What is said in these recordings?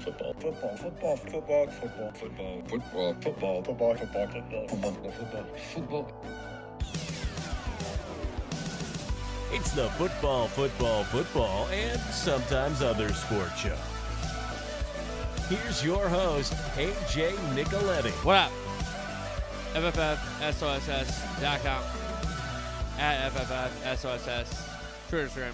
Football. It's the football, and sometimes other sport show. Here's your host, AJ Nicoletti. What up? FFFSOSS.com. At FFFSOSS. Twitter, Instagram.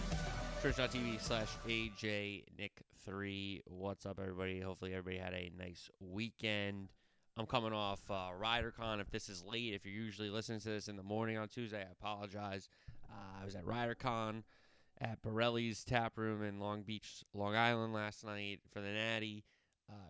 Twitch.tv/AJNick3. What's up, everybody? Hopefully everybody had a nice weekend. I'm coming off RiderCon. If this is late, if you're usually listening to this in the morning on Tuesday, I apologize. I was at RiderCon at Borelli's Tap Room in Long Beach, Long Island last night for the Natty.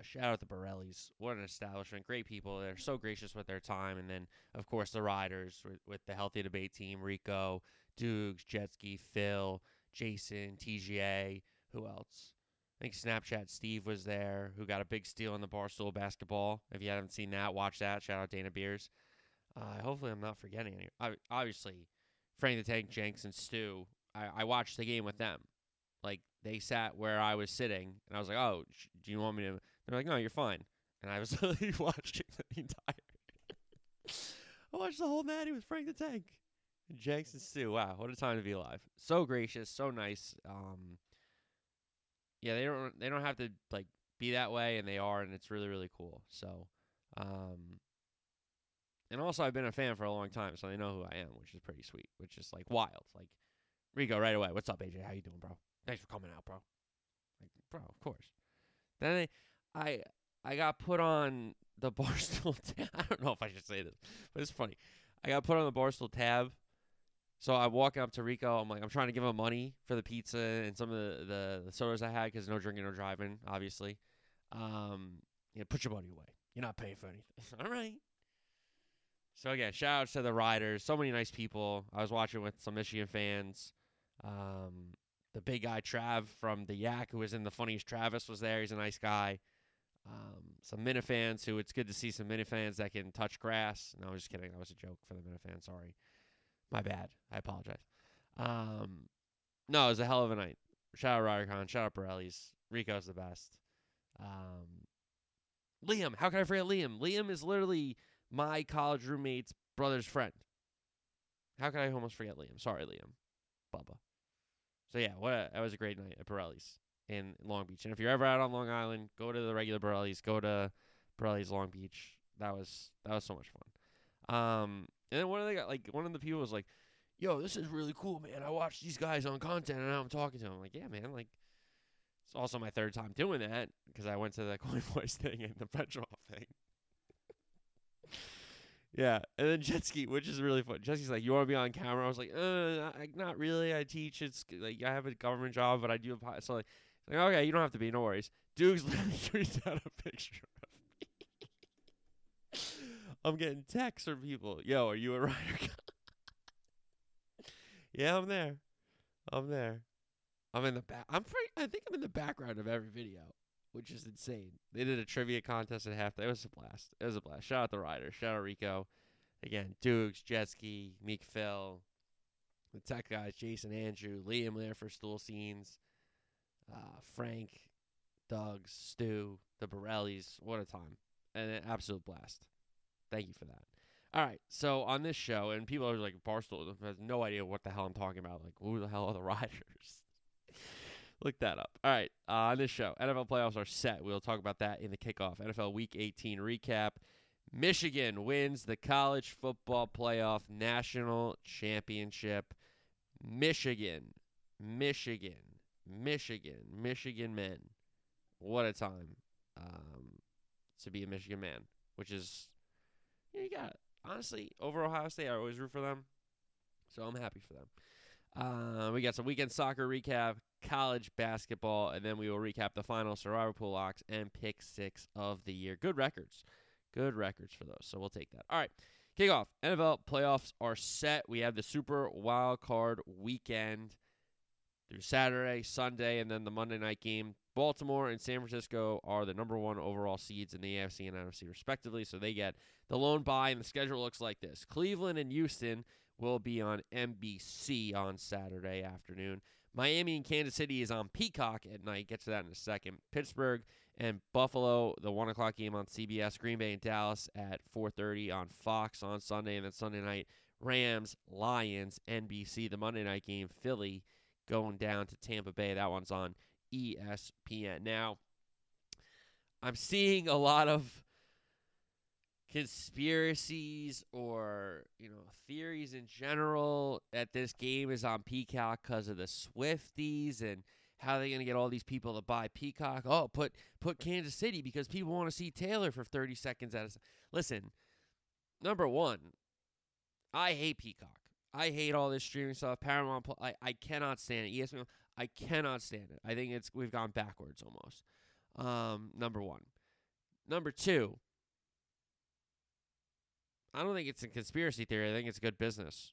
Shout out to Borelli's. What an establishment. Great people. They're so gracious with their time. And then, of course, the Riders with the Healthy Debate team, Rico, Dukes, Jetski, Phil, Jason, TGA, who else? I think Snapchat Steve was there, who got a big steal in the Barstool basketball. If you haven't seen that, watch that. Shout out Dana Beers. Hopefully I'm not forgetting any. Obviously, Frank the Tank, Jenks, and Stu, I watched the game with them. Like, they sat where I was sitting, and I was like, oh, do you want me to? They're like, no, you're fine. And I was literally watching the entire. I watched the whole Natty with Frank the Tank. Jenks and Stu, wow, what a time to be alive. So gracious, so nice. Yeah, they don't have to like be that way, and they are, and it's really, really cool. So and also I've been a fan for a long time, so they know who I am, which is pretty sweet, which is like wild. Like Rico right away, what's up, AJ? How you doing, bro? Thanks for coming out, bro. Like, bro, of course. Then I got put on the Barstool tab. I don't know if I should say this, but it's funny. I got put on the Barstool tab. So I'm walking up to Rico. I'm like, I'm trying to give him money for the pizza and some of the sodas I had because no drinking, no driving, obviously. You know, put your money away. You're not paying for anything. All right. So, again, shout out to the Riders. So many nice people. I was watching with some Michigan fans. The big guy, Trav, from the Yak, who was in The Funniest Travis, was there. He's a nice guy. Some Minifans who it's good to see some Minifans that can touch grass. No, I'm just kidding. That was a joke for the Minifans. Sorry. My bad. I apologize. No, it was a hell of a night. Shout out RiderCon. Shout out Borelli's. Rico's the best. Liam. How can I forget Liam? Liam is literally my college roommate's brother's friend. How can I almost forget Liam? Sorry, Liam. Bubba. So, yeah, that was a great night at Borelli's in Long Beach. And if you're ever out on Long Island, go to the regular Borelli's. Go to Borelli's Long Beach. That was so much fun. And then one of the people was like, yo, this is really cool, man. I watched these guys on content, and now I'm talking to them. I'm like, yeah, man. Like, it's also my third time doing that because I went to the Coin Voice thing and the Petrov thing. Yeah, and then Jetski, which is really fun. Jetski's like, you want to be on camera? I was like, not really. I teach. It's like I have a government job, but I do a podcast. So like. Like, okay, you don't have to be, no worries. Duke's literally tweeted out a picture of me. I'm getting texts from people. Yo, are you a RiderCon? Yeah, I'm there. I'm in the back. I think I'm in the background of every video, which is insane. They did a trivia contest at halftime. It was a blast. Shout out the Riders. Shout out Rico. Again, Dukes, Jetski, Meek Phil, the tech guys, Jason, Andrew, Liam there for stool scenes. Frank, Doug, Stu, the Borelli's. What a time. And an absolute blast. Thank you for that. All right. So on this show, and people are like, Barstool has no idea what the hell I'm talking about. Like, who the hell are the Riders? Look that up. All right. On this show, NFL playoffs are set. We'll talk about that in the kickoff. NFL Week 18 recap. Michigan wins the college football playoff national championship. Michigan men. What a time to be a Michigan man, which is, you got it. Honestly, over Ohio State, I always root for them, so I'm happy for them. We got some weekend soccer recap, college basketball, and then we will recap the final survivor pool locks and pick six of the year. Good records for those, so we'll take that. All right, kickoff. NFL playoffs are set. We have the Super Wild Card weekend. Through Saturday, Sunday, and then the Monday night game. Baltimore and San Francisco are the number one overall seeds in the AFC and NFC, respectively, so they get the lone bye, and the schedule looks like this. Cleveland and Houston will be on NBC on Saturday afternoon. Miami and Kansas City is on Peacock at night. Get to that in a second. Pittsburgh And Buffalo, the 1 o'clock game on CBS. Green Bay and Dallas at 4:30 on Fox on Sunday. And then Sunday night, Rams, Lions, NBC. The Monday night game, Philly going down to Tampa Bay. That one's on ESPN. Now, I'm seeing a lot of conspiracies or, you know, theories in general that this game is on Peacock because of the Swifties and how are they going to get all these people to buy Peacock? Oh, put Kansas City because people want to see Taylor for 30 seconds. Listen, number one, I hate Peacock. I hate all this streaming stuff. Paramount, I cannot stand it. ESPN, I cannot stand it. I think we've gone backwards almost. Number one. Number two, I don't think it's a conspiracy theory. I think it's good business.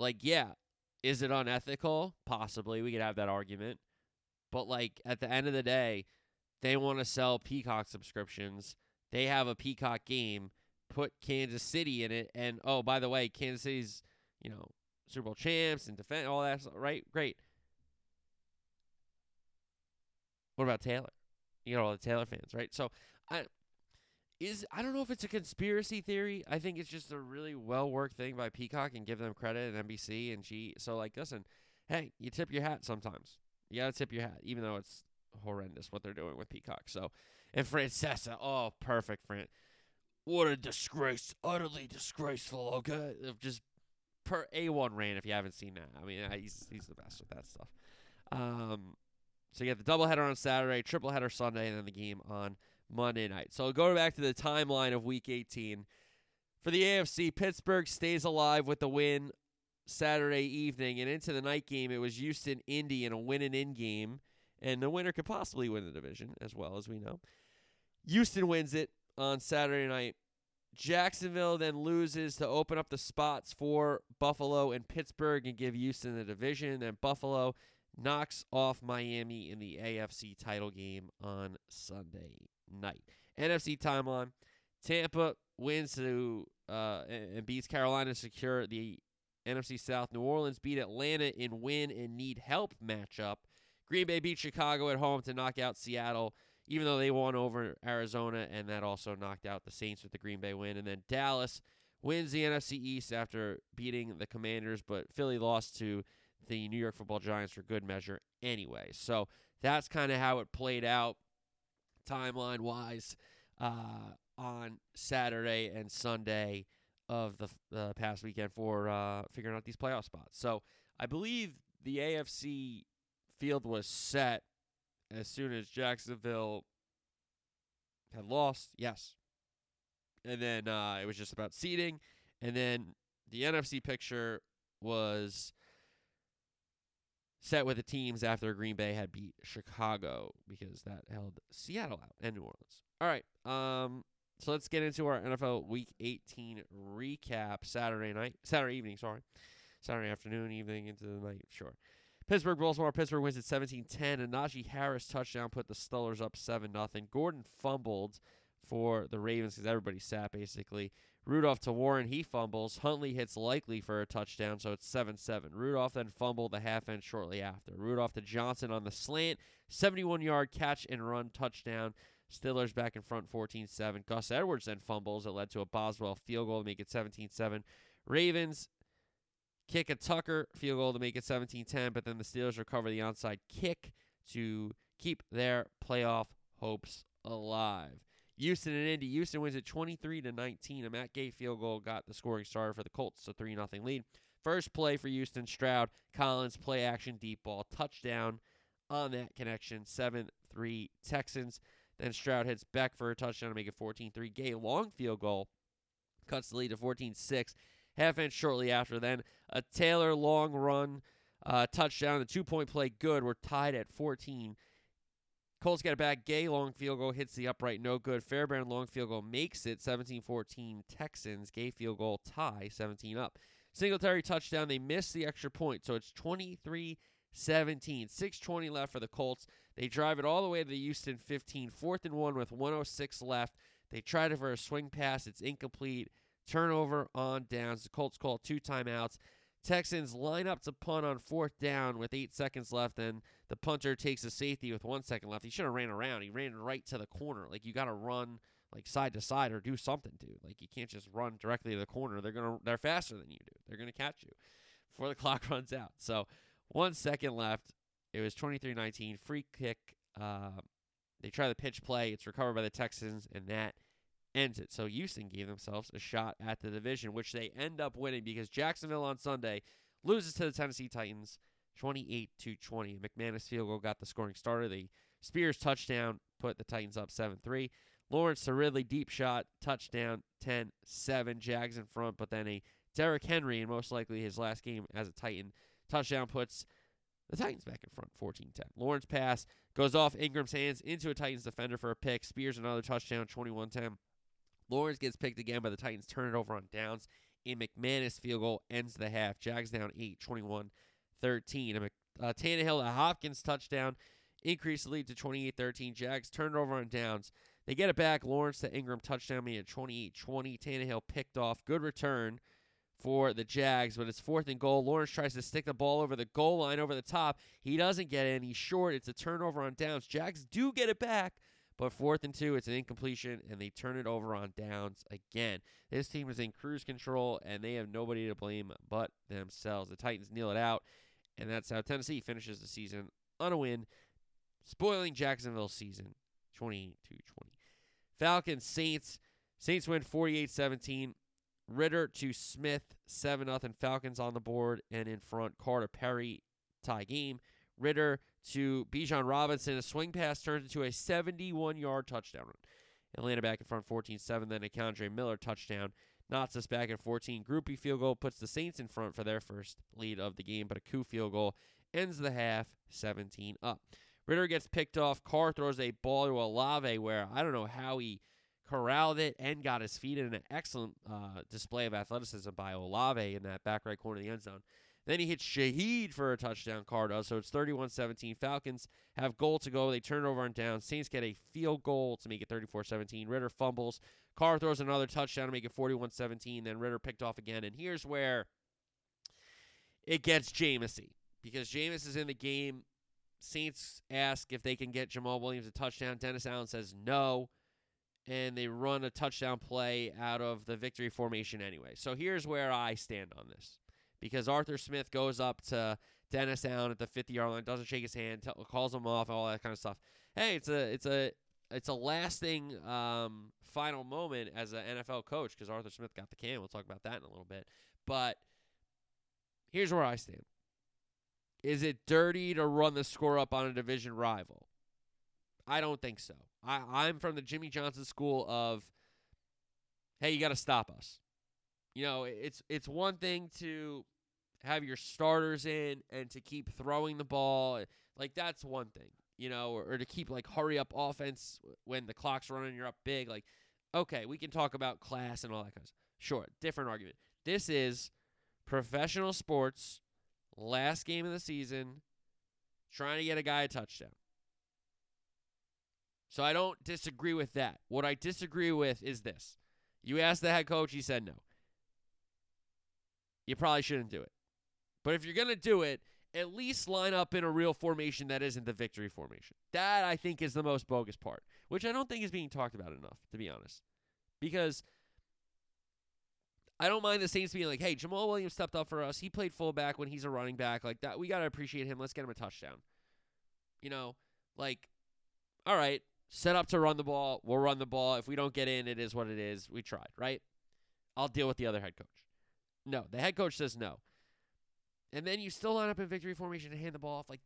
Like, yeah. Is it unethical? Possibly. We could have that argument. But, like, at the end of the day, they want to sell Peacock subscriptions. They have a Peacock game. Put Kansas City in it. And, oh, by the way, Kansas City's, you know, Super Bowl champs and defense, all that stuff, right? Great. What about Taylor? You know, all the Taylor fans, right? So, I don't know if it's a conspiracy theory. I think it's just a really well-worked thing by Peacock and give them credit and NBC and G. So, like, listen, hey, you tip your hat sometimes. You got to tip your hat, even though it's horrendous what they're doing with Peacock. So, and Francesa, oh, perfect, Fran. What a disgrace. Utterly disgraceful, okay? Just per A1 ran if you haven't seen that. I mean, he's the best with that stuff. So, you got the doubleheader on Saturday, tripleheader Sunday, and then the game on Monday night. So go back to the timeline of Week 18. For the AFC, Pittsburgh stays alive with the win Saturday evening. And into the night game, it was Houston, Indy in a win-and-in game. And the winner could possibly win the division, as well as we know. Houston wins it on Saturday night. Jacksonville then loses to open up the spots for Buffalo and Pittsburgh and give Houston the division. And Buffalo knocks off Miami in the AFC title game on Sunday night. NFC timeline. Tampa wins to and beats Carolina to secure the NFC South. New Orleans beat Atlanta in win and need help matchup. Green Bay beat Chicago at home to knock out Seattle, even though they won over Arizona, and that also knocked out the Saints with the Green Bay win. And then Dallas wins the NFC East after beating the Commanders, but Philly lost to the New York Football Giants for good measure anyway. So that's kind of how it played out timeline-wise on Saturday and Sunday of the past weekend for figuring out these playoff spots. So I believe the AFC field was set as soon as Jacksonville had lost. Yes. And then it was just about seeding. And then the NFC picture was set with the teams after Green Bay had beat Chicago because that held Seattle out and New Orleans. All right, so let's get into our NFL Week 18 recap Saturday afternoon, evening, into the night, sure. Pittsburgh, Baltimore. Pittsburgh wins at 17-10, and Najee Harris touchdown put the Steelers up 7-0. Gordon fumbled for the Ravens because everybody sat basically. Rudolph to Warren, he fumbles. Huntley hits Likely for a touchdown, so it's 7-7. Rudolph then fumbled the half end shortly after. Rudolph to Johnson on the slant, 71-yard catch and run touchdown. Steelers back in front, 14-7. Gus Edwards then fumbles. It led to a Boswell field goal to make it 17-7. Ravens kick a Tucker field goal to make it 17-10, but then the Steelers recover the onside kick to keep their playoff hopes alive. Houston and Indy. Houston wins at 23-19. A Matt Gay field goal got the scoring started for the Colts, so 3-0 lead. First play for Houston, Stroud, Collins, play action, deep ball, touchdown on that connection, 7-3 Texans. Then Stroud hits Beck for a touchdown to make it 14-3. Gay, long field goal, cuts the lead to 14-6. Half inch shortly after then, a Taylor long run, touchdown, the two-point play good. We're tied at 14. Colts got it back. Gay, long field goal, hits the upright, no good. Fairbairn, long field goal, makes it 17-14 Texans. Gay field goal, tie, 17 up. Singletary touchdown, they missed the extra point, so it's 23-17. 6:20 left for the Colts. They drive it all the way to the Houston 15, 4th and 1 with 1:06 left. They tried it for a swing pass. It's incomplete. Turnover on downs. The Colts call two timeouts. Texans line up to punt on fourth down with 8 seconds left, and the punter takes a safety with 1 second left. He should have ran around. He ran right to the corner. Like, you got to run like side to side or do something, dude. Like, you can't just run directly to the corner. They're faster than you, dude. They're gonna catch you before the clock runs out. So 1 second left. It was 23-19. Free kick. They try the pitch play. It's recovered by the Texans, and that ends it. So Houston gave themselves a shot at the division, which they end up winning because Jacksonville on Sunday loses to the Tennessee Titans 28-20. McManus field goal got the scoring starter. The Spears touchdown put the Titans up 7-3. Lawrence to Ridley deep shot, touchdown, 10-7. Jags in front, but then a Derrick Henry, and most likely his last game as a Titan, touchdown puts the Titans back in front, 14-10. Lawrence pass goes off Ingram's hands into a Titans defender for a pick. Spears another touchdown, 21-10. Lawrence gets picked again by the Titans, turn it over on downs, and McManus field goal ends the half. Jags down 8, 21-13. Tannehill, a Hopkins touchdown, increased the lead to 28-13. Jags turn it over on downs. They get it back. Lawrence to Ingram, touchdown, made it 28-20. Tannehill picked off. Good return for the Jags, but it's fourth and goal. Lawrence tries to stick the ball over the goal line, over the top. He doesn't get in. He's short. It's a turnover on downs. Jags do get it back, but fourth and two, it's an incompletion, and they turn it over on downs again. This team is in cruise control, and they have nobody to blame but themselves. The Titans kneel it out, and that's how Tennessee finishes the season on a win, spoiling Jacksonville's season 28-20. Falcons, Saints. Saints win 48-17. Ritter to Smith, 7-0. Falcons on the board and in front. Carter Perry, tie game. Ritter to Bijan Robinson. A swing pass turns into a 71-yard touchdown run. Atlanta back in front, 14-7. Then a Kendre Miller touchdown. Knots us back at 14. Groupie field goal puts the Saints in front for their first lead of the game, but a coup field goal ends the half, 17 up. Ritter gets picked off. Carr throws a ball to Olave where I don't know how he corralled it and got his feet in an excellent display of athleticism by Olave in that back right corner of the end zone. Then he hits Shaheed for a touchdown, Carr does, so it's 31-17. Falcons have goal to go. They turn it over on down. Saints get a field goal to make it 34-17. Ritter fumbles. Carr throws another touchdown to make it 41-17. Then Ritter picked off again, and here's where it gets Jameis, because Jameis is in the game. Saints ask if they can get Jamal Williams a touchdown. Dennis Allen says no, and they run a touchdown play out of the victory formation anyway. So here's where I stand on this, because Arthur Smith goes up to Dennis Allen at the 50-yard line, doesn't shake his hand, calls him off, all that kind of stuff. Hey, it's a lasting final moment as an NFL coach, because Arthur Smith got the can. We'll talk about that in a little bit. But here's where I stand. Is it dirty to run the score up on a division rival? I don't think so. I'm from the Jimmy Johnson school of, hey, you got to stop us. You know, it's one thing to have your starters in and to keep throwing the ball. Like, that's one thing, you know, or to keep, like, hurry-up offense when the clock's running, you're up big. Like, okay, we can talk about class and all that kind of stuff. Sure, different argument. This is professional sports. Last game of the season, trying to get a guy a touchdown. So I don't disagree with that. What I disagree with is this. You asked the head coach, he said no. You probably shouldn't do it. But if you're going to do it, at least line up in a real formation that isn't the victory formation. That, I think, is the most bogus part, which I don't think is being talked about enough, to be honest. Because I don't mind the Saints being like, hey, Jamal Williams stepped up for us. He played fullback when he's a running back. Like, that, we got to appreciate him. Let's get him a touchdown. You know, like, all right, set up to run the ball. We'll run the ball. If we don't get in, it is what it is. We tried, right? I'll deal with the other head coach. No, the head coach says no. And then you still line up in victory formation and hand the ball off. Like,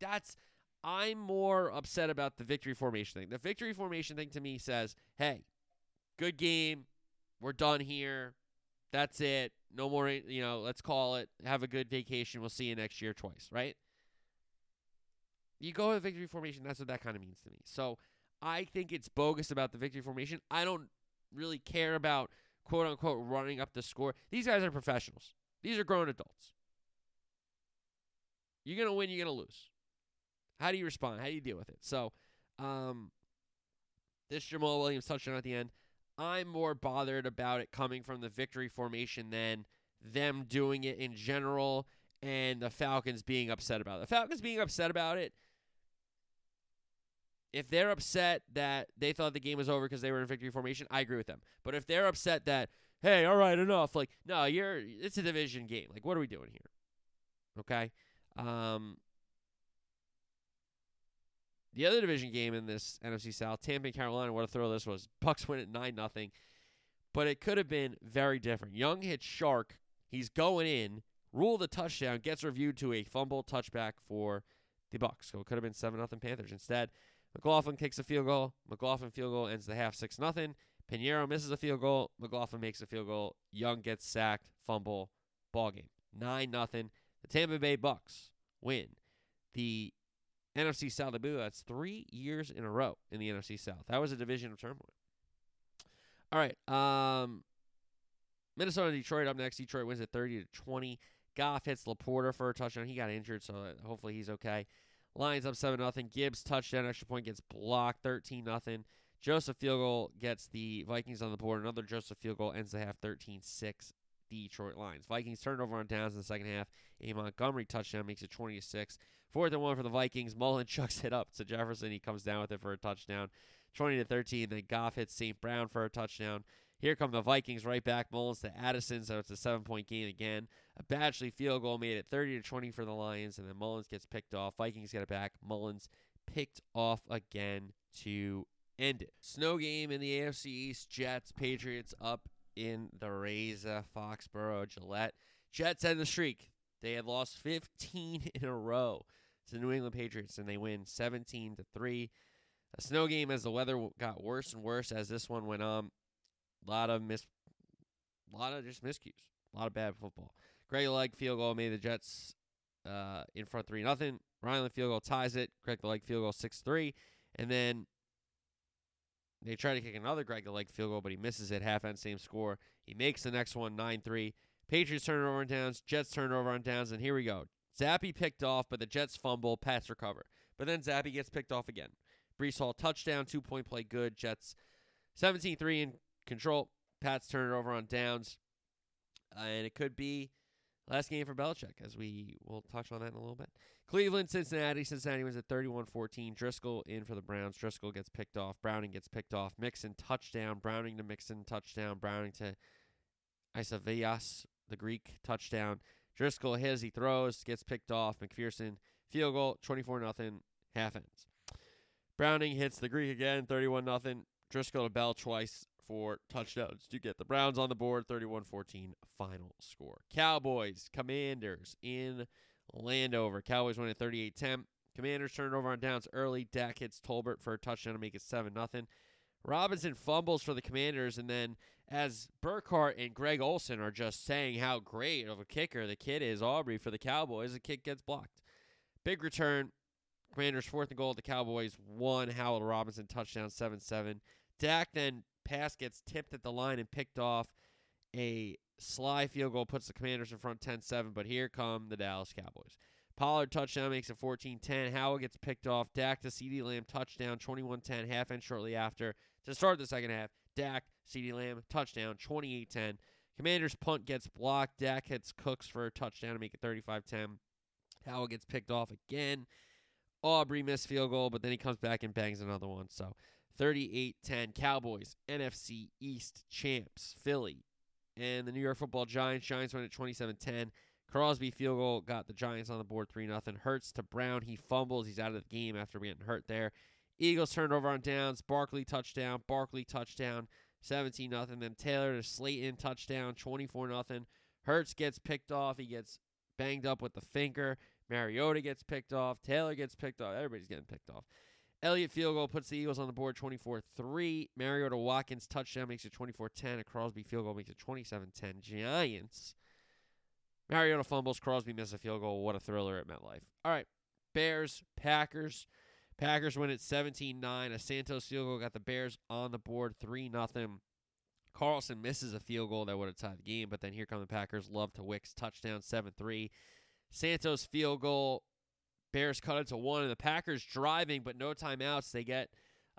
I'm more upset about the victory formation thing. The victory formation thing to me says, hey, good game. We're done here. That's it. No more, you know, let's call it. Have a good vacation. We'll see you next year twice, right? You go with victory formation. That's what that kind of means to me. So I think it's bogus about the victory formation. I don't really care about, quote, unquote, running up the score. These guys are professionals. These are grown adults. You're going to win. You're going to lose. How do you respond? How do you deal with it? So this Jamal Williams touchdown at the end, I'm more bothered about it coming from the victory formation than them doing it in general and the Falcons being upset about it. The Falcons being upset about it, if they're upset that they thought the game was over because they were in victory formation, I agree with them. But if they're upset that, hey, all right, enough, like, no, it's a division game. Like, what are we doing here? Okay. The other division game in this NFC South, Tampa and Carolina, what a throw this was. Bucks win at 9-0, but it could have been very different. Young hits Shark. He's going in, ruled the touchdown, gets reviewed to a fumble touchback for the Bucks. So it could have been 7-0 Panthers. Instead, McLaughlin kicks a field goal. McLaughlin field goal ends the half 6-0. Pinheiro misses a field goal. McLaughlin makes a field goal. Young gets sacked, fumble, ball game. 9-0. The Tampa Bay Bucks win the NFC South debut. That's 3 years in a row in the NFC South. That was a division of turmoil. All right. Minnesota and Detroit up next. Detroit wins at 30-20. Goff hits LaPorta for a touchdown. He got injured, so hopefully he's okay. Lions up 7-0. Gibbs touchdown. Extra point gets blocked. 13-0. Joseph field goal gets the Vikings on the board. Another Joseph field goal ends the half 13-6. Detroit Lions. Vikings turned over on downs in the second half. A Montgomery touchdown makes it 20-6. 4th and 1 for the Vikings. Mullen chucks it up to Jefferson. He comes down with it for a touchdown. 20-13. Then Goff hits St. Brown for a touchdown. Here come the Vikings right back. Mullins to Addison, so it's a 7-point game again. A Badgley field goal made it 30-20 for the Lions, and then Mullins gets picked off. Vikings get it back. Mullins picked off again to end it. Snow game in the AFC East. Jets, Patriots up in the Razor, Foxborough, Gillette. Jets end the streak. They had lost 15 in a row to the New England Patriots, and they win 17-3. A snow game as the weather got worse and worse as this one went on. A lot of miscues. A lot of bad football. Greg Leg field goal made the Jets in front 3-0. Ryland field goal ties it. Greg Leg field goal 6-3. And then they try to kick another Greg Leg field goal, but he misses it. Half end, same score. He makes the next one 9-3. Patriots turn over on downs. Jets turn over on downs. And here we go. Zappi picked off, but the Jets fumble. Pats recover. But then Zappi gets picked off again. Brees Hall touchdown. 2-point play good. Jets 17-3 in control. Pats turn it over on downs. And it could be last game for Belichick, as we will touch on that in a little bit. Cleveland, Cincinnati. Cincinnati wins at 31-14. Driscoll in for the Browns. Driscoll gets picked off. Browning gets picked off. Mixon touchdown. Browning to Mixon touchdown. Browning to Isavias, the Greek touchdown. Driscoll hits. He throws. Gets picked off. McPherson field goal. 24-0. Half ends. Browning hits the Greek again. 31-0. Driscoll to Bell twice for touchdowns. You get the Browns on the board. 31-14 final score. Cowboys, Commanders in Landover. Cowboys win at 38-10. Commanders turn over on downs early. Dak hits Tolbert for a touchdown to make it 7-0. Robinson fumbles for the Commanders, and then as Burkhart and Greg Olson are just saying how great of a kicker the kid is, Aubrey for the Cowboys, the kick gets blocked. Big return. Commanders 4th and goal. The Cowboys 1. Howell Robinson touchdown, 7-7. Dak then pass gets tipped at the line and picked off. A sly field goal puts the Commanders in front 10-7, but here come the Dallas Cowboys. Pollard touchdown makes it 14-10. Howell gets picked off. Dak to CeeDee Lamb touchdown, 21-10. Half end shortly after. To start the second half, Dak, CeeDee Lamb touchdown, 28-10. Commanders punt gets blocked. Dak hits Cooks for a touchdown to make it 35-10. Howell gets picked off again. Aubrey missed field goal, but then he comes back and bangs another one. So 38-10, Cowboys, NFC East champs, Philly, and the New York football Giants. Giants win at 27-10. Crosby field goal got the Giants on the board, 3-0. Hurts to Brown. He fumbles. He's out of the game after getting hurt there. Eagles turned over on downs. Barkley touchdown. 17-0. Then Taylor to Slayton touchdown, 24-0. Hurts gets picked off. He gets banged up with the finger. Mariota gets picked off. Taylor gets picked off. Everybody's getting picked off. Elliott field goal puts the Eagles on the board, 24-3. Mariota Watkins touchdown makes it 24-10. A Crosby field goal makes it 27-10. Giants. Mariota fumbles. Crosby misses a field goal. What a thriller at MetLife. All right. Bears, Packers. Packers win at 17-9. A Santos field goal got the Bears on the board, 3-0. Carlson misses a field goal that would have tied the game, but then here come the Packers. Love to Wicks touchdown, 7-3. Santos field goal. Bears cut it to 1, and the Packers driving, but no timeouts. They get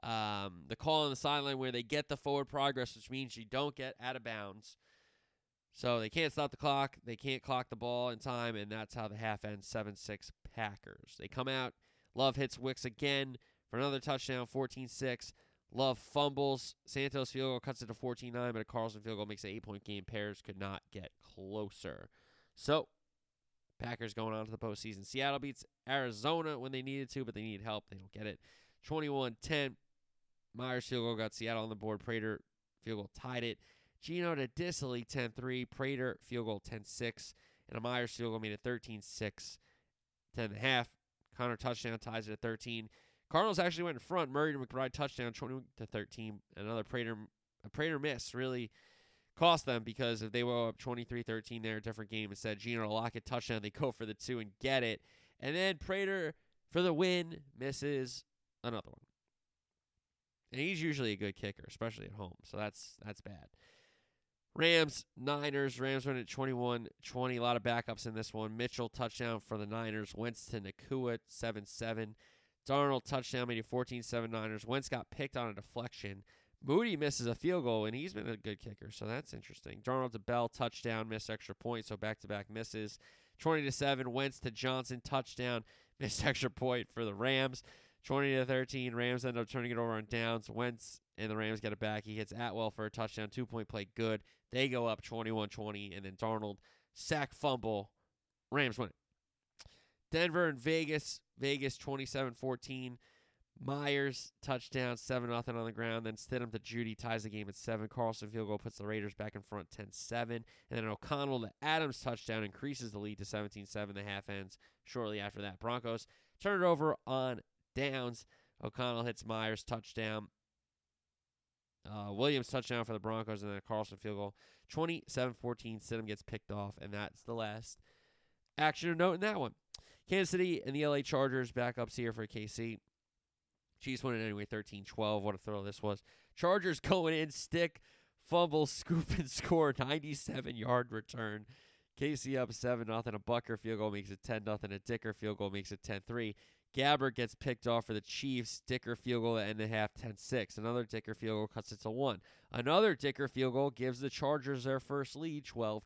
the call on the sideline where they get the forward progress, which means you don't get out of bounds. So they can't stop the clock. They can't clock the ball in time, and that's how the half ends. 7-6 Packers. They come out. Love hits Wicks again for another touchdown, 14-6. Love fumbles. Santos field goal cuts it to 14-9, but a Carlson field goal makes an 8-point game. Pairs could not get closer. So Packers going on to the postseason. Seattle beats Arizona when they needed to, but they need help. They don't get it. 21-10. Myers field goal got Seattle on the board. Prater field goal tied it. Gino to Dissily, 10-3. Prater field goal, 10-6. And a Myers field goal made it 13-6, 10.5. Connor touchdown ties it at 13. Cardinals actually went in front. Murray to McBride touchdown, 20-13. Another Prater miss really cost them, because if they were up 23-13 there, a different game. Instead, Gino to Lockett touchdown. They go for the 2 and get it. And then Prater for the win misses another one. And he's usually a good kicker, especially at home. So that's bad. Rams, Niners. Rams win at 21-20. A lot of backups in this one. Mitchell, touchdown for the Niners. Wentz to Nakua, 7-7. Darnold, touchdown, made it 14-7 Niners. Wentz got picked on a deflection. Moody misses a field goal, and he's been a good kicker, so that's interesting. Darnold to Bell, touchdown, missed extra point, so back-to-back misses. 20-7, Wentz to Johnson, touchdown, missed extra point for the Rams. 20-13, Rams end up turning it over on downs. Wentz and the Rams get it back. He hits Atwell for a touchdown, 2-point play, good. They go up 21-20, and then Darnold, sack fumble, Rams win it. Denver and Vegas. Vegas 27-14. Myers touchdown, 7-0 on the ground. Then Stidham to Judy ties the game at 7. Carlson field goal puts the Raiders back in front, 10-7. And then O'Connell to Adams touchdown increases the lead to 17-7. The half ends shortly after that. Broncos turn it over on downs. O'Connell hits Myers touchdown. Williams touchdown for the Broncos, and then a Carlson field goal. 27-14. Stidham gets picked off, and that's the last action or note in that one. Kansas City and the LA Chargers backups here for KC. Chiefs win it anyway, 13-12. What a throw this was. Chargers going in, stick, fumble, scoop, and score. 97-yard return. KC up 7-0. A Bucker field goal makes it 10-0. A Dicker field goal makes it 10-3. Gabbert gets picked off for the Chiefs. Dicker field goal at end of half, 10-6. Another Dicker field goal cuts it to 1. Another Dicker field goal gives the Chargers their first lead, 12-10.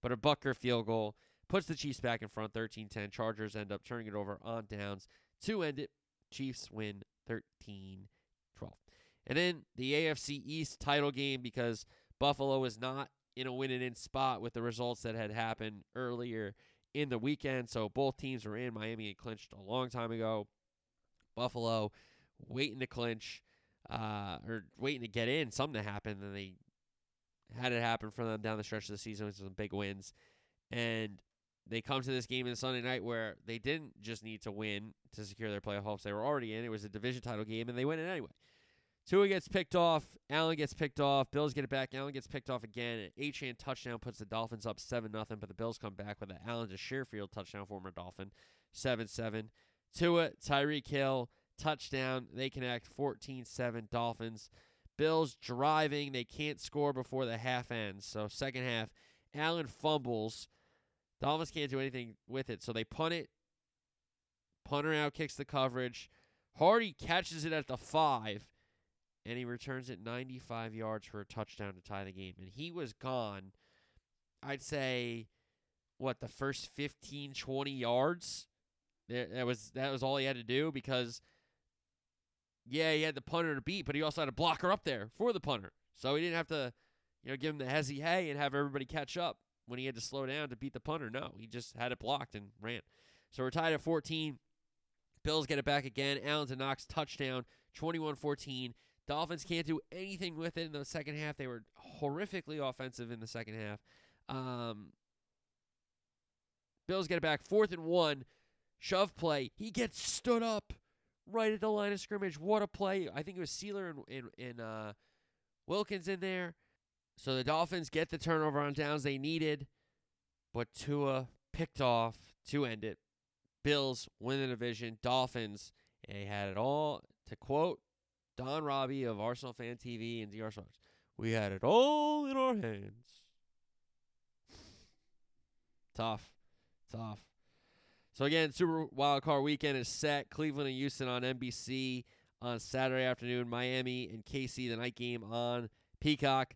But a Bucker field goal puts the Chiefs back in front, 13-10. Chargers end up turning it over on downs to end it. Chiefs win 13-12. And then the AFC East title game, because Buffalo is not in a win-and-in spot with the results that had happened earlier in the weekend. So both teams were in. Miami had clinched a long time ago. Buffalo waiting to clinch, or waiting to get in. Something to happen. And they had it happen for them down the stretch of the season with some big wins. And they come to this game on Sunday night where they didn't just need to win to secure their playoff hopes. They were already in. It was a division title game, and they win it anyway. Tua gets picked off. Allen gets picked off. Bills get it back. Allen gets picked off again. An Achane touchdown puts the Dolphins up 7-0, but the Bills come back with an Allen to Sherfield touchdown, former Dolphin, 7-7. Tua, Tyreek Hill, touchdown. They connect, 14-7 Dolphins. Bills driving. They can't score before the half ends. So second half, Allen fumbles. Dolphins can't do anything with it, so they punt it. Punter out, kicks the coverage. Hardy catches it at the 5, and he returns it 95 yards for a touchdown to tie the game. And he was gone, I'd say, what, the first 15, 20 yards? That was all he had to do, because, yeah, he had the punter to beat, but he also had a blocker up there for the punter. So he didn't have to, give him the hezzy hey and have everybody catch up when he had to slow down to beat the punter. No, he just had it blocked and ran. So we're tied at 14. Bills get it back again. Allen to Knox, touchdown, 21-14. Dolphins can't do anything with it in the second half. They were horrifically offensive in the second half. Bills get it back, 4th and 1. Shove play. He gets stood up right at the line of scrimmage. What a play. I think it was Sealer and Wilkins in there. So the Dolphins get the turnover on downs they needed, but Tua picked off to end it. Bills win the division. Dolphins, they had it all. To quote Don Robbie of Arsenal Fan TV and DR Sports, we had it all in our hands. Tough. So again, Super Wild Card Weekend is set. Cleveland and Houston on NBC on Saturday afternoon. Miami and KC, the night game on Peacock.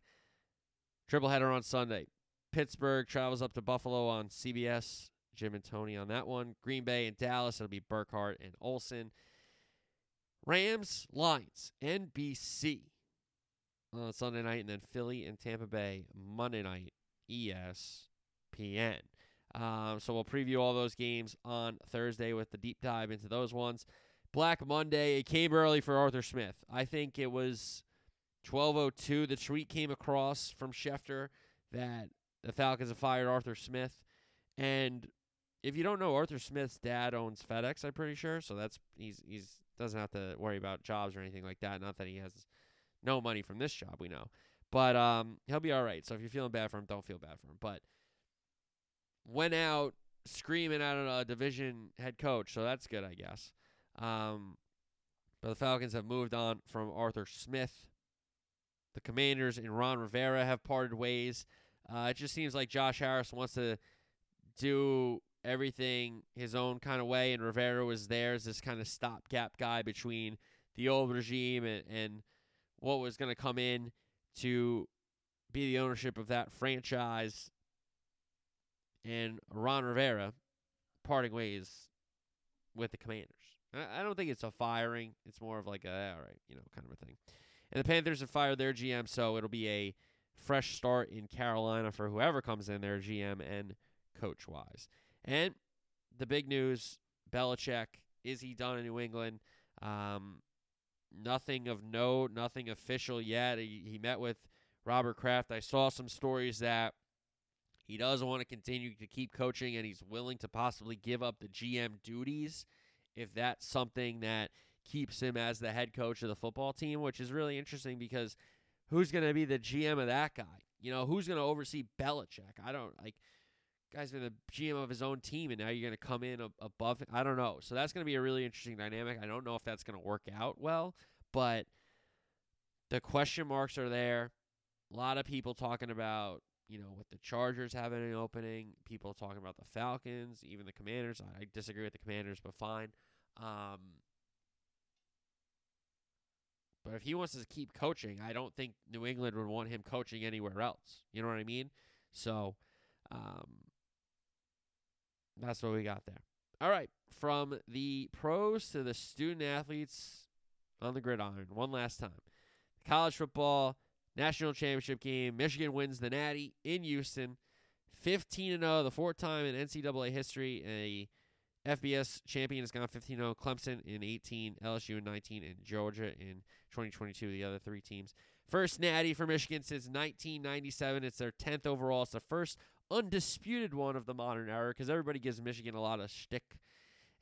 Triple header on Sunday. Pittsburgh travels up to Buffalo on CBS. Jim and Tony on that one. Green Bay and Dallas. It'll be Burkhart and Olsen. Rams, Lions, NBC on Sunday night. And then Philly and Tampa Bay Monday night, ESPN. So we'll preview all those games on Thursday with the deep dive into those ones. Black Monday, it came early for Arthur Smith. I think it was 12:02. The tweet came across from Schefter that the Falcons have fired Arthur Smith. And if you don't know, Arthur Smith's dad owns FedEx, I'm pretty sure. So that's he's doesn't have to worry about jobs or anything like that. Not that he has no money from this job, we know. But he'll be all right. So if you're feeling bad for him, don't feel bad for him. But went out screaming at a division head coach. So that's good, I guess. But the Falcons have moved on from Arthur Smith. The Commanders and Ron Rivera have parted ways. It just seems like Josh Harris wants to do everything his own kind of way, and Rivera was there as this kind of stopgap guy between the old regime and what was going to come in to be the ownership of that franchise. And Ron Rivera parting ways with the Commanders. I don't think it's a firing. It's more of like a, all right, you know, kind of a thing. And the Panthers have fired their GM, so it'll be a fresh start in Carolina for whoever comes in there, GM and coach-wise. And the big news, Belichick, is he done in New England? Nothing of note, nothing official yet. He met with Robert Kraft. I saw some stories that he does want to continue to keep coaching, and he's willing to possibly give up the GM duties if that's something that keeps him as the head coach of the football team, which is really interesting because who's going to be the GM of that guy? You know, who's going to oversee Belichick? I don't, like, guy's been the GM of his own team, and now you're going to come in above him. I don't know. So that's going to be a really interesting dynamic. I don't know if that's going to work out well, but the question marks are there. A lot of people talking about, you know, with the Chargers having an opening, people talking about the Falcons, even the Commanders. I disagree with the Commanders, but fine. But if he wants to keep coaching, I don't think New England would want him coaching anywhere else. You know what I mean? So that's what we got there. All right, from the pros to the student athletes on the gridiron, one last time. College football national championship game. Michigan wins the Natty in Houston, 15-0, the fourth time in NCAA history a FBS champion has gone 15-0, Clemson in 2018, LSU in 2019, and Georgia in 2022, the other three teams. First Natty for Michigan since 1997. It's their 10th overall. It's the first undisputed one of the modern era because everybody gives Michigan a lot of shtick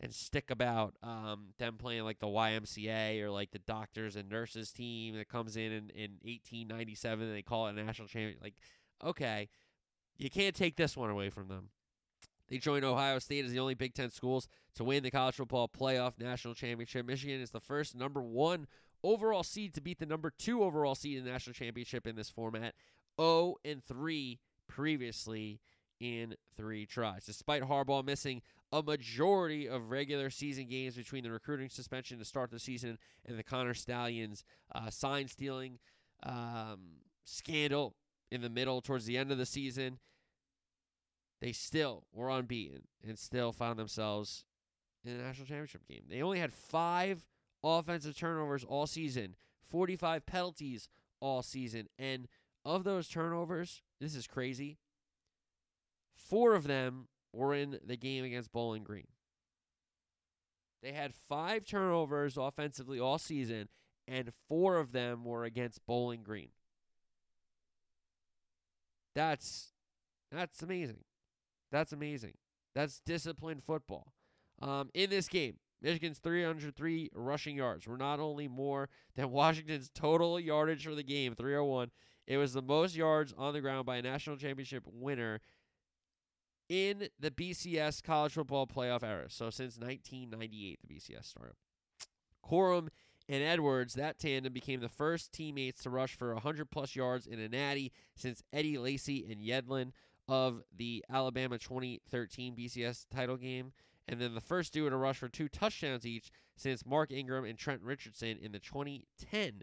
and stick about them playing like the YMCA or like the doctors and nurses team that comes in 1897 and they call it a national championship. Like, okay, you can't take this one away from them. They joined Ohio State as the only Big Ten schools to win the college football playoff national championship. Michigan is the first #1 overall seed to beat the #2 overall seed in the national championship in this format. 0-3 previously in 3 tries. Despite Harbaugh missing a majority of regular season games between the recruiting suspension to start the season and the Connor Stallions sign-stealing scandal in the middle towards the end of the season, they still were unbeaten and still found themselves in a national championship game. They only had 5 offensive turnovers all season, 45 penalties all season. And of those turnovers, this is crazy, 4 of them were in the game against Bowling Green. They had 5 turnovers offensively all season, and 4 of them were against Bowling Green. That's amazing. That's amazing. That's disciplined football. In this game, Michigan's 303 rushing yards were not only more than Washington's total yardage for the game, 301. It was the most yards on the ground by a national championship winner in the BCS college football playoff era. So since 1998, the BCS started. Corum and Edwards, that tandem, became the first teammates to rush for 100-plus yards in a natty since Eddie Lacy and Yedlin of the Alabama 2013 BCS title game, and then the first duo to rush for 2 touchdowns each since Mark Ingram and Trent Richardson in the 2010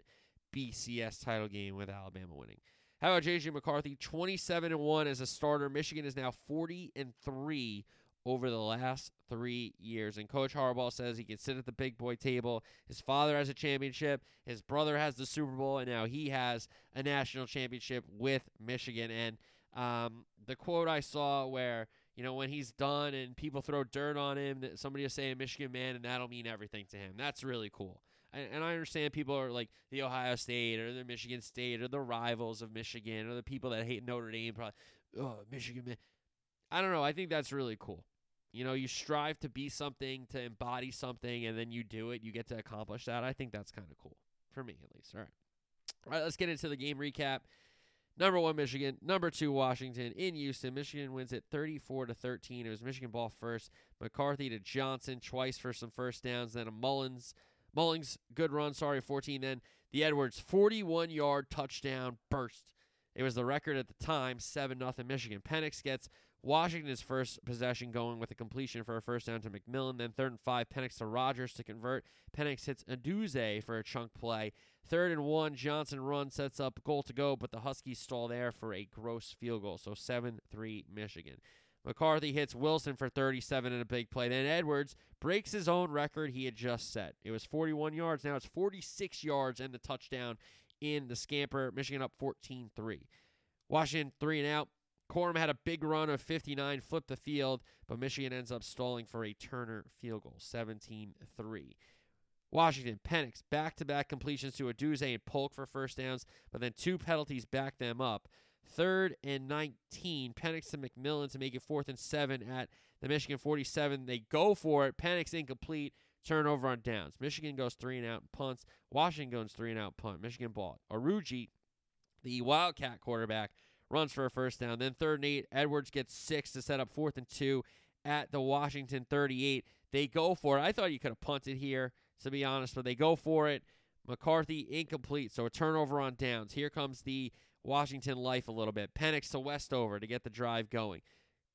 BCS title game with Alabama winning. How about JJ McCarthy? 27-1 as a starter. Michigan is now 40-3 over the last 3 years. And Coach Harbaugh says he can sit at the big boy table. His father has a championship. His brother has the Super Bowl. And now he has a national championship with Michigan. And the quote I saw where, you know, when he's done and people throw dirt on him, that somebody is saying Michigan man, and that'll mean everything to him. That's really cool. And I understand people are like the Ohio State or the Michigan State or the rivals of Michigan or the people that hate Notre Dame. Probably, oh, Michigan man. I don't know. I think that's really cool. You know, you strive to be something, to embody something, and then you do it. You get to accomplish that. I think that's kind of cool, for me at least. All right. All right, let's get into the game recap. Number 1, Michigan. Number 2, Washington in Houston. Michigan wins it 34-13. It was Michigan ball first. McCarthy to Johnson twice for some first downs. Then a Mullings, good run, 14. Then the Edwards, 41-yard touchdown burst. It was the record at the time, 7-0 Michigan. Penix gets Washington's first possession going with a completion for a first down to McMillan. Then 3rd and 5, Penix to Rogers to convert. Penix hits Aduze for a chunk play. 3rd and 1, Johnson run sets up goal to go, but the Huskies stall there for a gross field goal. So 7-3 Michigan. McCarthy hits Wilson for 37 in a big play. Then Edwards breaks his own record he had just set. It was 41 yards. Now it's 46 yards and the touchdown in the scamper. Michigan up 14-3. Washington 3 and out. Corum had a big run of 59, flipped the field, but Michigan ends up stalling for a Turner field goal, 17-3. Washington, Penix, back-to-back completions to Aduze and Polk for first downs, but then 2 penalties back them up. 3rd and 19, Penix to McMillan to make it 4th and 7 at the Michigan 47. They go for it. Penix incomplete. Turnover on downs. Michigan goes 3 and out and punts. Washington goes 3 and out punt. Michigan ball. Aruji, the Wildcat quarterback, runs for a first down. Then 3rd and 8. Edwards gets 6 to set up 4th and 2 at the Washington 38. They go for it. I thought you could have punted here, to be honest, but they go for it. McCarthy incomplete, so a turnover on downs. Here comes the Washington life a little bit. Penix to Westover to get the drive going.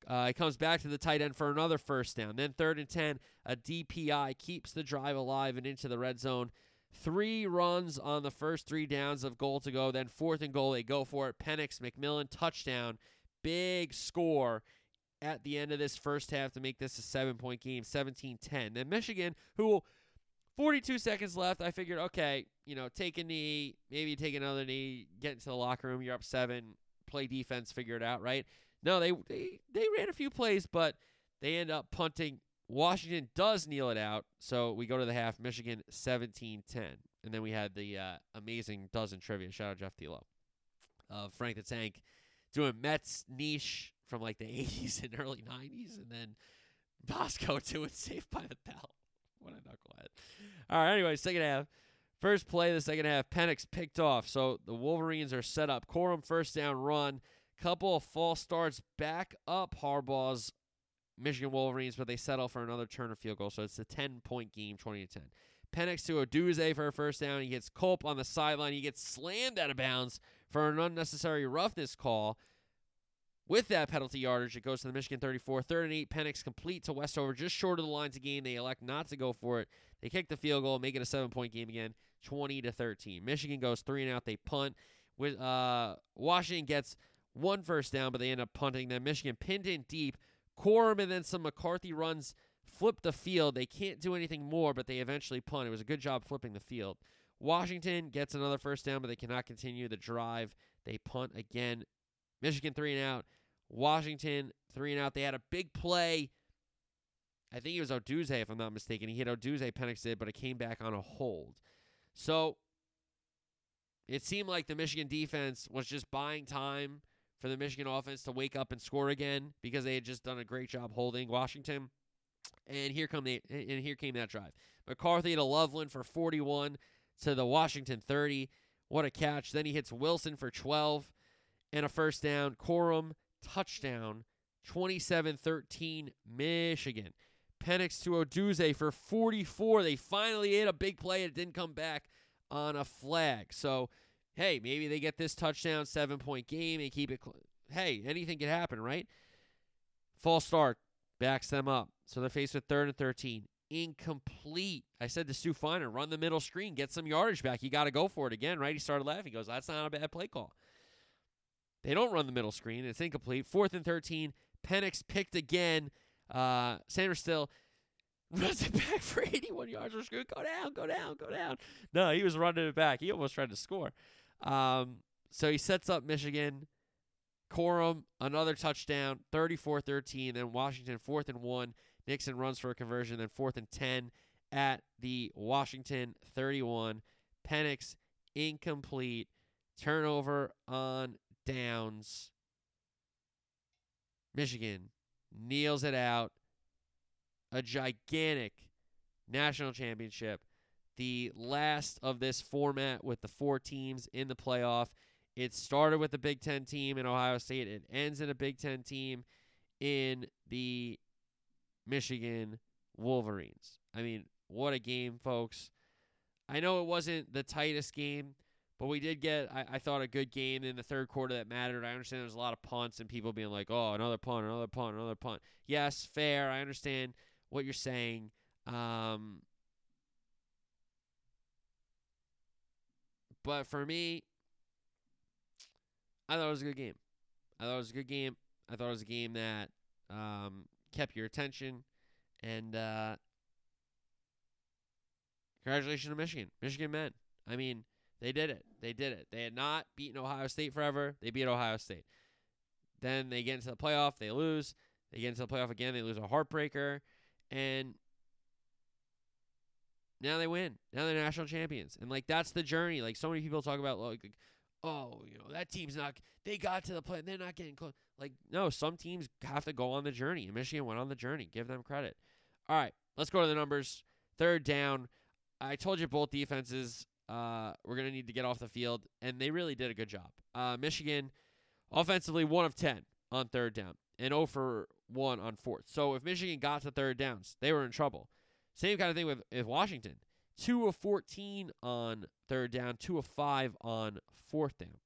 It comes back to the tight end for another first down. Then 3rd and 10, a DPI keeps the drive alive and into the red zone. 3 runs on the first 3 downs of goal to go. Then 4th and goal, they go for it. Penix, McMillan, touchdown. Big score at the end of this first half to make this a 7-point game, 17-10. Then Michigan, who 42 seconds left, I figured, okay, you know, take a knee, maybe take another knee, get into the locker room, you're up 7, play defense, figure it out, right? No, they ran a few plays, but they end up punting. Washington does kneel it out, so we go to the half, Michigan 17-10. And then we had the amazing dozen trivia. Shout out Jeff Thielo. Frank the Tank doing Mets niche from like the 80s and early 90s, and then Bosco doing Saved by the Bell. What a knucklehead. All right, anyway, second half. First play of the second half, Penix picked off, so the Wolverines are set up. Corum first down run. Couple of false starts back up Harbaugh's Michigan Wolverines, but they settle for another Turner field goal, so it's a 10-point game, 20-10. Penix to Aduze for a first down. He gets Culp on the sideline. He gets slammed out of bounds for an unnecessary roughness call. With that penalty yardage, it goes to the Michigan 34. 3rd and 8, Penix complete to Westover, just short of the line to gain. They elect not to go for it. They kick the field goal, make it a 7-point game again, 20-13. Michigan goes 3 and out. They punt. With Washington gets 1 first down, but they end up punting. Then Michigan pinned in deep. Corum and then some McCarthy runs flip the field. They can't do anything more, but they eventually punt. It was a good job flipping the field. Washington gets another first down, but they cannot continue the drive. They punt again. Michigan 3 and out. Washington 3 and out. They had a big play. I think it was Aduze, if I'm not mistaken. He hit Aduze, Penix did, but it came back on a hold. So it seemed like the Michigan defense was just buying time for the Michigan offense to wake up and score again because they had just done a great job holding Washington. And here came that drive. McCarthy to Loveland for 41 to the Washington 30. What a catch. Then he hits Wilson for 12 and a first down. Corum touchdown, 27-13 Michigan. Penix to Aduze for 44. They finally hit a big play. It didn't come back on a flag. So, hey, maybe they get this touchdown, 7-point game, and keep it close. Hey, anything could happen, right? False start backs them up. So they're faced with 3rd and 13. Incomplete. I said to Stu Finer, run the middle screen, get some yardage back. You got to go for it again, right? He started laughing. He goes, that's not a bad play call. They don't run the middle screen. It's incomplete. 4th and 13. Penix picked again. Sanders still runs it back for 81 yards. Or screw. Go down, go down, go down. No, he was running it back. He almost tried to score. So he sets up Michigan. Corum, another touchdown, 34-13. Then Washington, 4th and 1. Nixon runs for a conversion. Then 4th and 10 at the Washington 31. Penix, incomplete. Turnover on downs. Michigan kneels it out. A gigantic national championship. The last of this format with the four teams in the playoff. It started with the Big Ten team in Ohio State. It ends in a Big Ten team in the Michigan Wolverines. I mean, what a game, folks. I know it wasn't the tightest game, but we did get, I thought, a good game in the third quarter that mattered. I understand there was a lot of punts and people being like, oh, another punt, another punt, another punt. Yes, fair. I understand what you're saying. But for me, I thought it was a good game. I thought it was a good game. I thought it was a game that kept your attention. And congratulations to Michigan. Michigan men. I mean, they did it. They did it. They had not beaten Ohio State forever. They beat Ohio State. Then they get into the playoff. They lose. They get into the playoff again. They lose a heartbreaker. And now they win. Now they're national champions. And, like, that's the journey. Like, so many people talk about, like, oh, you know, that team's not, they got to the play, they're not getting close. Like, no, some teams have to go on the journey, and Michigan went on the journey. Give them credit. All right, let's go to the numbers. Third down. I told you both defenses were going to need to get off the field, and they really did a good job. Michigan, offensively, 1 of 10 on third down, and 0 for 1 on fourth. So if Michigan got to third downs, they were in trouble. Same kind of thing with Washington. 2 of 14 on third down, 2 of 5 on fourth down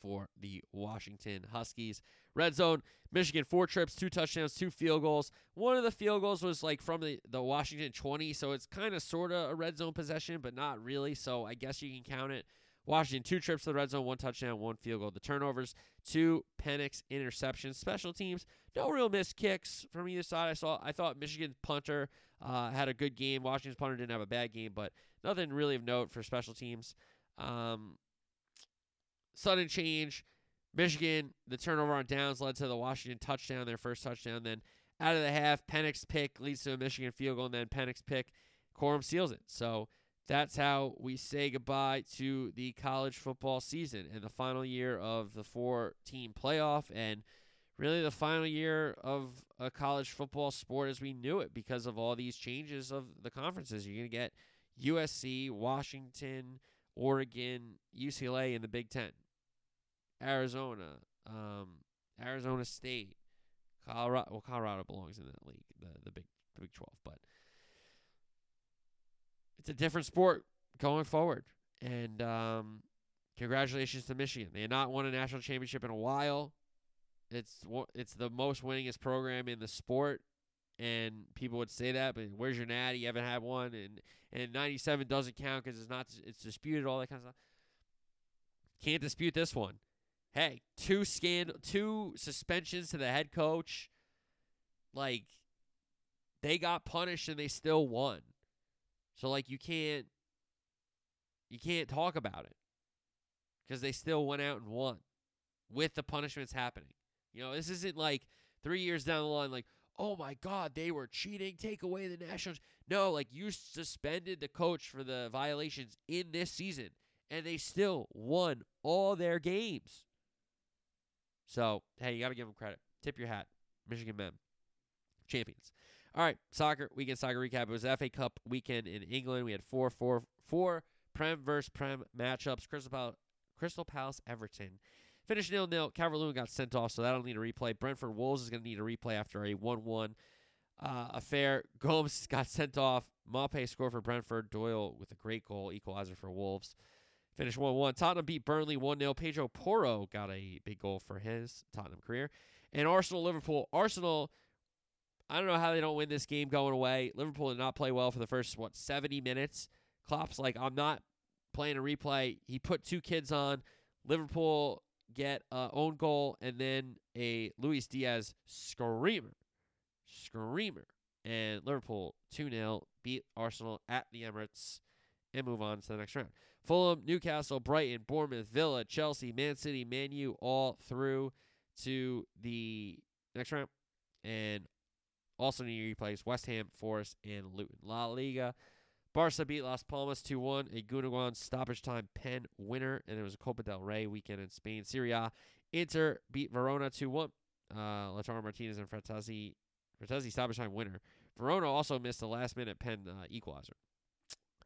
for the Washington Huskies. Red zone, Michigan, 4 trips, 2 touchdowns, 2 field goals. One of the field goals was like from the Washington 20, so it's kind of sort of a red zone possession, but not really, so I guess you can count it. Washington, 2 trips to the red zone, 1 touchdown, 1 field goal. The turnovers, 2 Penix interceptions. Special teams, no real missed kicks from either side. I thought Michigan's punter had a good game. Washington's punter didn't have a bad game, but nothing really of note for special teams. Sudden change. Michigan, the turnover on downs led to the Washington touchdown, their first touchdown. Then out of the half, Penix pick leads to a Michigan field goal, and then Penix pick, Corum seals it. So that's how we say goodbye to the college football season and the final year of the 4-team playoff, and really the final year of a college football sport as we knew it because of all these changes of the conferences. You're going to get USC, Washington, Oregon, UCLA in the Big Ten, Arizona, Arizona State, Colorado. Well, Colorado belongs in that league, the Big 12, but it's a different sport going forward. And congratulations to Michigan. They have not won a national championship in a while. It's the most winningest program in the sport, and people would say that, but where's your natty? You haven't had one, and 97 doesn't count because it's disputed, all that kind of stuff. Can't dispute this one. Hey, 2 suspensions to the head coach. Like, they got punished and they still won. So, like, you can't talk about it because they still went out and won with the punishments happening. You know, this isn't like 3 years down the line, like, oh, my God, they were cheating. Take away the national. No, like, you suspended the coach for the violations in this season, and they still won all their games. So, hey, you got to give them credit. Tip your hat. Michigan men. Champions. All right, soccer recap. It was FA Cup weekend in England. We had four Prem versus Prem matchups. Crystal Palace, Everton. Finished 0-0. Calvert-Lewin got sent off, so that'll need a replay. Brentford Wolves is going to need a replay after a 1-1 affair. Gomes got sent off. Maupay scored for Brentford. Doyle with a great goal, equalizer for Wolves. Finished 1-1. Tottenham beat Burnley 1-0. Pedro Porro got a big goal for his Tottenham career. And Arsenal-Liverpool. Arsenal, I don't know how they don't win this game going away. Liverpool did not play well for the first, 70 minutes. Klopp's like, I'm not playing a replay. He put 2 kids on. Liverpool get an own goal and then a Luis Diaz screamer. And Liverpool 2-0 beat Arsenal at the Emirates and move on to the next round. Fulham, Newcastle, Brighton, Bournemouth, Villa, Chelsea, Man City, Man U all through to the next round. And also near replays, West Ham, Forest, and Luton. La Liga, Barca beat Las Palmas 2-1, a Gundogan stoppage time pen winner, and there was a Copa del Rey weekend in Spain. Serie A, Inter beat Verona 2-1. Lautaro Martinez and Francesa stoppage time winner. Verona also missed the last-minute pen equalizer.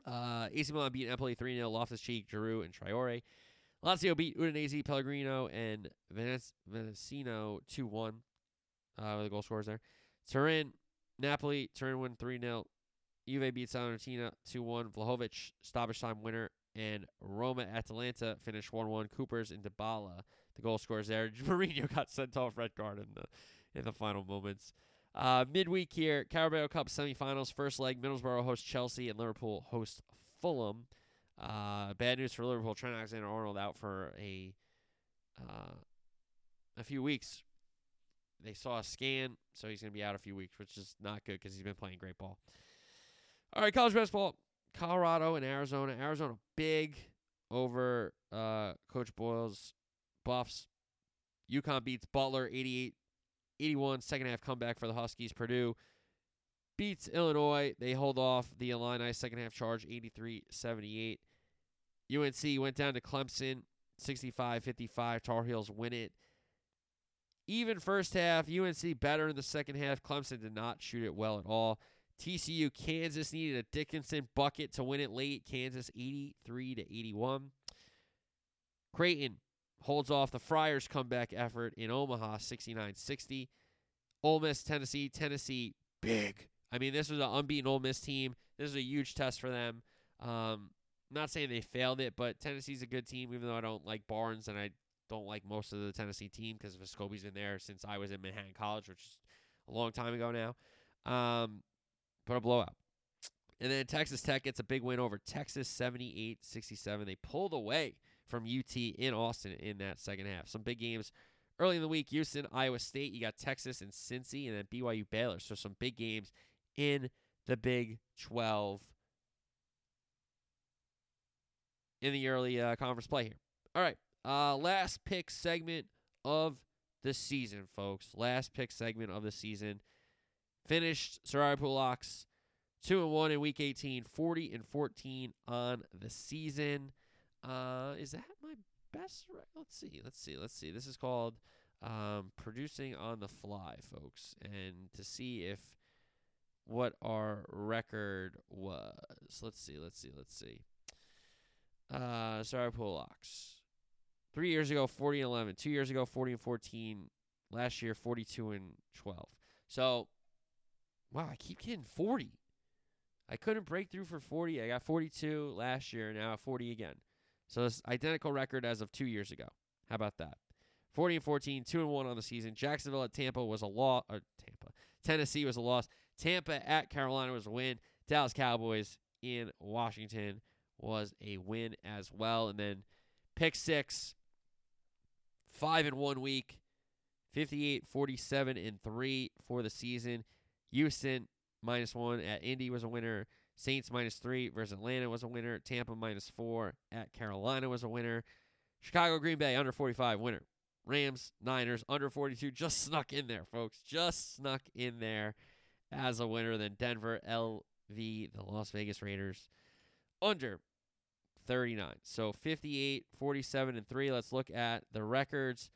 AC Milan beat Empoli 3-0, Loftus-Cheek, Giroud, and Traore. Lazio beat Udinese, Pellegrino, and Vecino 2-1 with the goal scorers there. Napoli, Turin win 3-0. Juve beat Salernitana 2-1. Vlahovic, stoppage time winner. And Roma, Atalanta finished 1-1. Coopers and Dybala, the goal scorers there. Mourinho got sent off red card in the final moments. Midweek here, Carabao Cup semifinals, first leg, Middlesbrough hosts Chelsea and Liverpool hosts Fulham. Bad news for Liverpool, Trent Alexander-Arnold out for a few weeks. They saw a scan, so he's going to be out a few weeks, which is not good because he's been playing great ball. All right, college basketball, Colorado and Arizona. Arizona big over Coach Boyle's Buffs. UConn beats Butler 88-81, second half comeback for the Huskies. Purdue beats Illinois. They hold off the Illini second half charge 83-78. UNC went down to Clemson 65-55. Tar Heels win it. Even first half, UNC better in the second half. Clemson did not shoot it well at all. TCU, Kansas needed a Dickinson bucket to win it late. Kansas 83-81. Creighton holds off the Friars' comeback effort in Omaha, 69-60. Ole Miss, Tennessee, big. I mean, this was an unbeaten Ole Miss team. This is a huge test for them. Not saying they failed it, but Tennessee's a good team, even though I don't like Barnes and I don't like most of the Tennessee team because Vescovi's been there since I was in Manhattan College, which is a long time ago now. But a blowout. And then Texas Tech gets a big win over Texas, 78-67. They pulled away from UT in Austin in that second half. Some big games early in the week. Houston, Iowa State. You got Texas and Cincy, and then BYU Baylor. So some big games in the Big 12 in the early conference play here. All right. Last pick segment of the season, folks. Last pick segment of the season. Finished Saraya Pulox 2-1 in week 18, 40-14 on the season. Is that my best record? Let's see. This is called producing on the fly, folks, and to see if what our record was. Let's see. Sorry, Pulox. 3 years ago, 40-11. 2 years ago, 40-14. Last year, 42-12. So, wow, I keep getting 40. I couldn't break through for 40. I got 42 last year. Now 40 again. So it's identical record as of 2 years ago. How about that? 40-14, 2-1 on the season. Jacksonville at Tampa was a loss. Tennessee was a loss. Tampa at Carolina was a win. Dallas Cowboys in Washington was a win as well. And then pick six, 5-1 week, 58-47-3 for the season. Houston -1 at Indy was a winner. Saints -3 versus Atlanta was a winner. Tampa -4 at Carolina was a winner. Chicago Green Bay under 45 winner. Rams Niners under 42 just snuck in there, folks. Just snuck in there as a winner. Then Denver LV the Las Vegas Raiders under 39. So 58-47-3. Let's look at the records.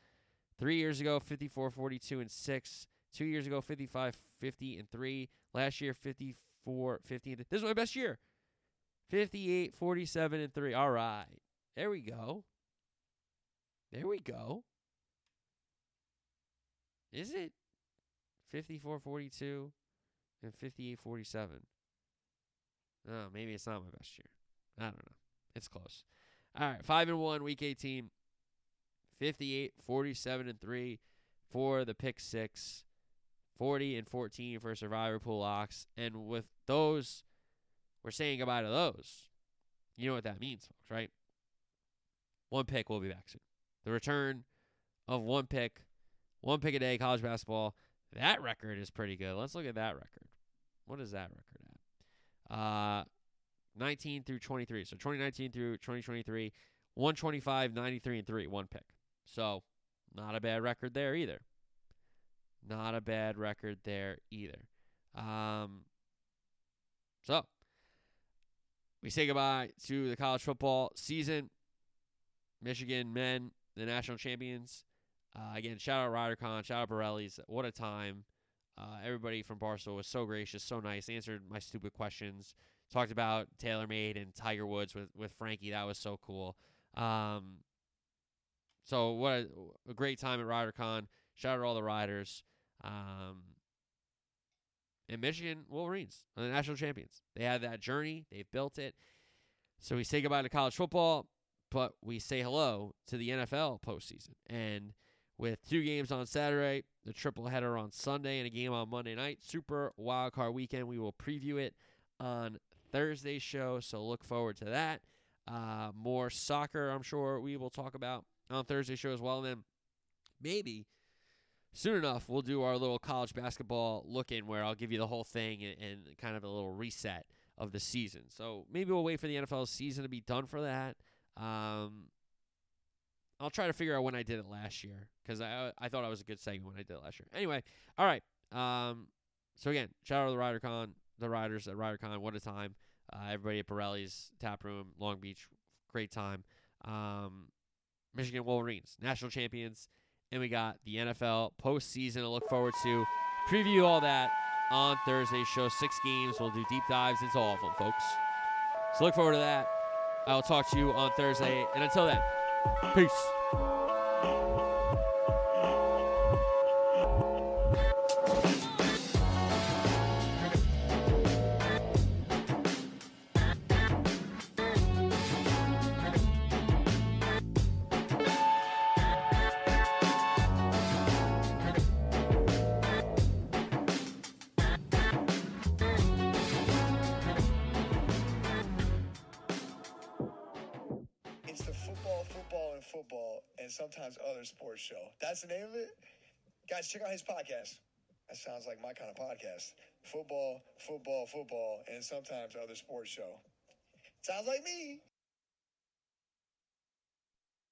3 years ago 54-42-6. 2 years ago 55-50-3. Last year 54-15. This is my best year. 58-47-3. All right. There we go. Is it 54-42 and 58-47? Oh, maybe it's not my best year. I don't know. It's close. All right, 5-1 week 18. 58-47-3 for the pick six. 40-14 for Survivor Pool Ox. And with those, we're saying goodbye to those. You know what that means, folks, right? One pick, we'll be back soon. The return of one pick a day college basketball. That record is pretty good. Let's look at that record. What is that record at? 19 through 23. So 2019 through 2023, 125, 93, and 3, one pick. So not a bad record there either. Not a bad record there either. So we say goodbye to the college football season. Michigan men, the national champions. Again, shout out RiderCon, shout out Borelli's. What a time. Everybody from Barstool was so gracious, so nice, answered my stupid questions. Talked about TaylorMade and Tiger Woods with Frankie. That was so cool. So what a great time at RiderCon. Shout out to all the riders. And Michigan Wolverines are the national champions. They had that journey. They've built it. So we say goodbye to college football, but we say hello to the NFL postseason. And with two games on Saturday, the triple header on Sunday, and a game on Monday night, Super Wildcard Weekend. We will preview it on Thursday's show, so look forward to that. More soccer, I'm sure we will talk about on Thursday's show as well. And then maybe soon enough, we'll do our little college basketball look-in where I'll give you the whole thing and kind of a little reset of the season. So maybe we'll wait for the NFL season to be done for that. I'll try to figure out when I did it last year because I thought I was a good segment when I did it last year. Anyway, all right. So again, shout out to the riders at RiderCon. What a time. Everybody at Borelli's Tap Room, Long Beach, great time. Michigan Wolverines, national champions. And we got the NFL postseason to look forward to. Preview all that on Thursday's show. 6 games. We'll do deep dives into all of them, folks. So look forward to that. I'll talk to you on Thursday. And until then, peace. That's the name of it. Guys, check out his podcast. That sounds like my kind of podcast. Football, football, football, and sometimes other sports show. Sounds like me.